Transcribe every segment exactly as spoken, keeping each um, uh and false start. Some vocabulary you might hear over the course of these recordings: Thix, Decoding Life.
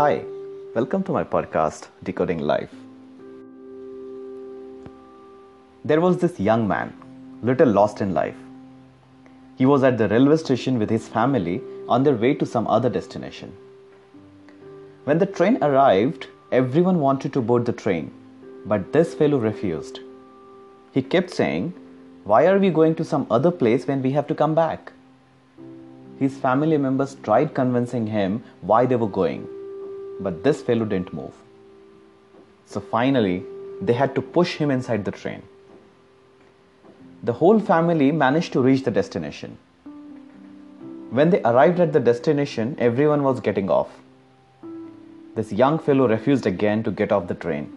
Hi, welcome to my podcast, Decoding Life. There was this young man, little lost in life. He was at the railway station with his family on their way to some other destination. When the train arrived, everyone wanted to board the train, but this fellow refused. He kept saying, "Why are we going to some other place when we have to come back?" His family members tried convincing him why they were going, but this fellow didn't move. So finally, they had to push him inside the train. The whole family managed to reach the destination. When they arrived at the destination, everyone was getting off. This young fellow refused again to get off the train,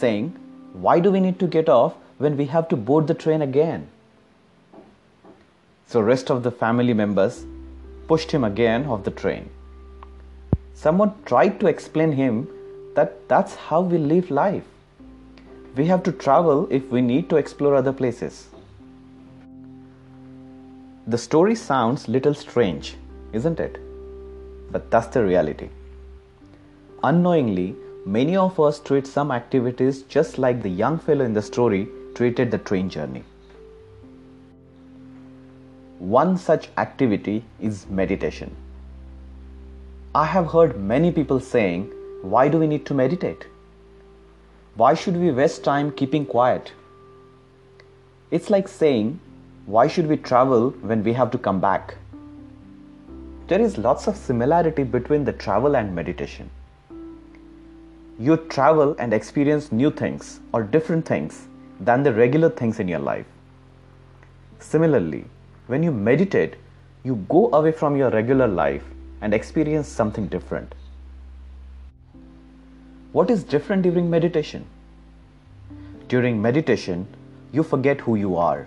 saying, "Why do we need to get off when we have to board the train again?" So rest of the family members pushed him again off the train. Someone tried to explain him that that's how we live life. We have to travel if we need to explore other places. The story sounds little strange, isn't it? But that's the reality. Unknowingly, many of us treat some activities just like the young fellow in the story treated the train journey. One such activity is meditation. I have heard many people saying, "Why do we need to meditate? Why should we waste time keeping quiet?" It's like saying, "Why should we travel when we have to come back?" There is lots of similarity between the travel and meditation. You travel and experience new things or different things than the regular things in your life. Similarly, when you meditate, you go away from your regular life and experience something different. What is different during meditation? During meditation, you forget who you are.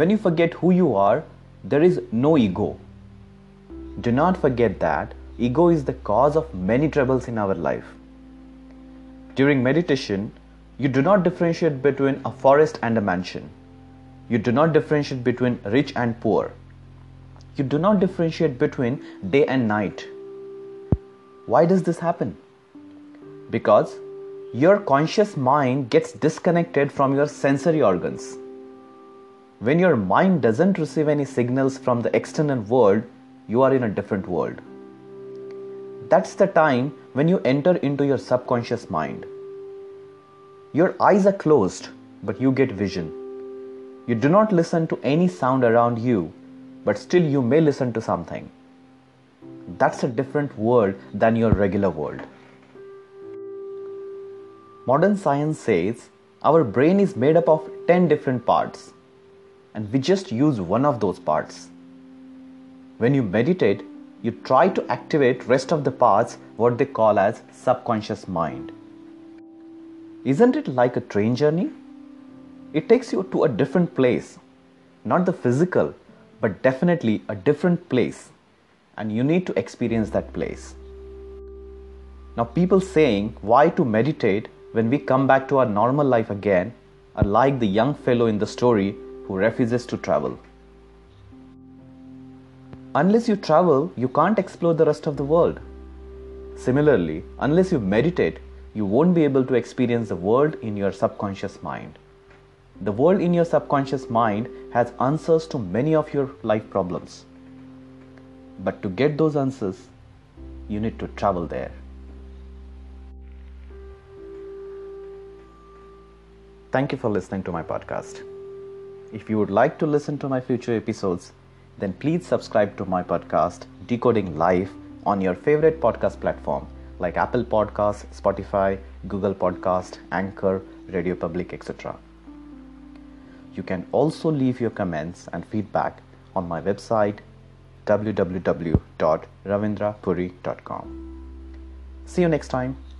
When you forget who you are, there is no ego. Do not forget that ego is the cause of many troubles in our life. During meditation, you do not differentiate between a forest and a mansion. You do not differentiate between rich and poor. You do not differentiate between day and night. Why does this happen? Because your conscious mind gets disconnected from your sensory organs. When your mind doesn't receive any signals from the external world, you are in a different world. That's the time when you enter into your subconscious mind. Your eyes are closed, but you get vision. You do not listen to any sound around you, but still you may listen to something. That's a different world than your regular world. Modern science says our brain is made up of ten different parts, and we just use one of those parts. When you meditate, you try to activate rest of the parts, what they call as subconscious mind. Isn't it like a train journey? It takes you to a different place, not the physical, but definitely a different place, and you need to experience that place. Now, people saying, "Why to meditate when we come back to our normal life again?" are like the young fellow in the story who refuses to travel. Unless you travel, you can't explore the rest of the world. Similarly, unless you meditate, you won't be able to experience the world in your subconscious mind. The world in your subconscious mind has answers to many of your life problems. But to get those answers, you need to travel there. Thank you for listening to my podcast. If you would like to listen to my future episodes, then please subscribe to my podcast, Decoding Life, on your favorite podcast platform like Apple Podcasts, Spotify, Google Podcasts, Anchor, Radio Public, et cetera. You can also leave your comments and feedback on my website w w w dot ravindra puri dot com. See you next time.